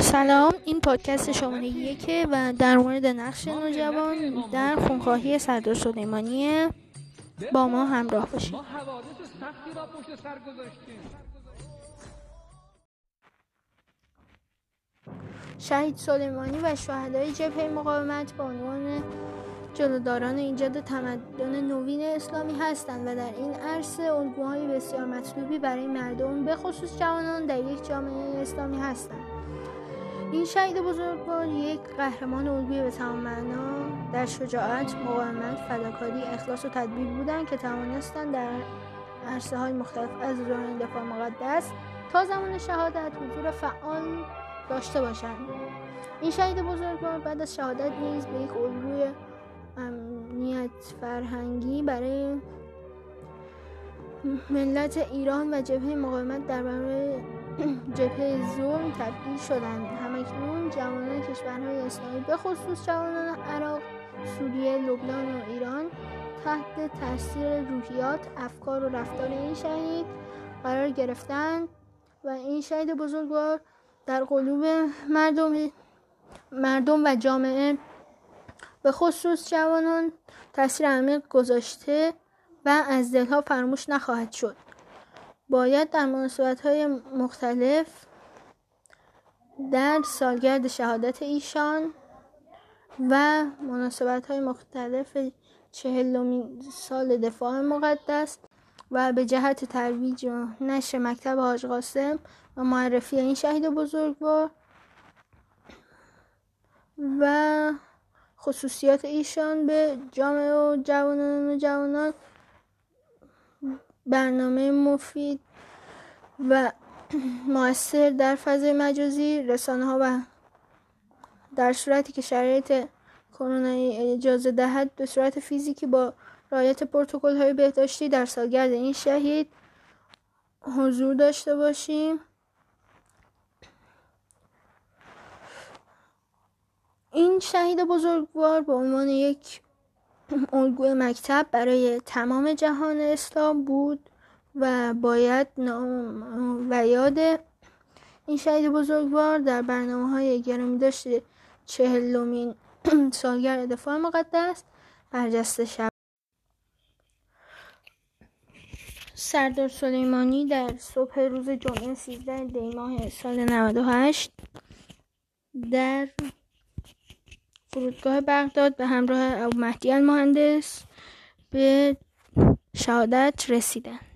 سلام، این پادکست شماره 1 و در مورد نقش نوجوان در خونخواهی سردار سلیمانیه. با ما همراه باشید. ما حوادث سختی را پشت سر گذاشتیم. شهید سلیمانی و شهدای جبهه مقاومت به عنوان جلوداران ایجاد تمدن نوین اسلامی هستند و در این عرصه الگوهای بسیار مطلوبی برای مردم به خصوص جوانان در یک جامعه اسلامی هستند. این شهید بزرگوار یک قهرمان الگویی به تمام معنا در شجاعت، مقاومت، فداکاری، اخلاص و تدبیر بودند که توانستند در عرصه‌های مختلف از راه دفاع مقدس تا زمان شهادت حضور فعال داشته باشند. این شهید بزرگوار بعد از شهادت نیز به یک الگوی امنیت فرهنگی برای ملت ایران و جبهه مقاومت در برابر جبهه ظلم تبدیل شدند. همکنون جوانان کشورهای اسلامی به خصوص جوانان عراق، سوریه، لبنان و ایران تحت تاثیر روحیات، افکار و رفتار این شهید قرار گرفتند و این شهید بزرگوار در قلوب مردم و جامعه به خصوص جوانان تاثیر عمیق گذاشته و از دلها فراموش نخواهد شد. باید در مناسبت‌های مختلف در سالگرد شهادت ایشان و مناسبت‌های مختلف 40 سال دفاع مقدس و به جهت ترویج و نشر مکتب حاج قاسم و معرفی این شهید بزرگوار و خصوصیات ایشان به جامعه و جوانان برنامه مفید و مؤثر در فضای مجازی، رسانه‌ها و در صورتی که شرایط کرونایی اجازه دهد به صورت فیزیکی با رعایت پروتکل‌های بهداشتی در سالگرد این شهید حضور داشته باشیم. این شهید بزرگوار به عنوان یک الگوی مکتب برای تمام جهان اسلام بود و باید نام و یاد این شهید بزرگوار در برنامه‌های گرامیداشت 40 سالگرد دفاع مقدس برجسته شد. سردار سلیمانی در صبح روز جمعه 13 دی ماه سال 98 در فرودگاه بغداد به همراه ابو مهدی المهندس به شهادت رسیدند.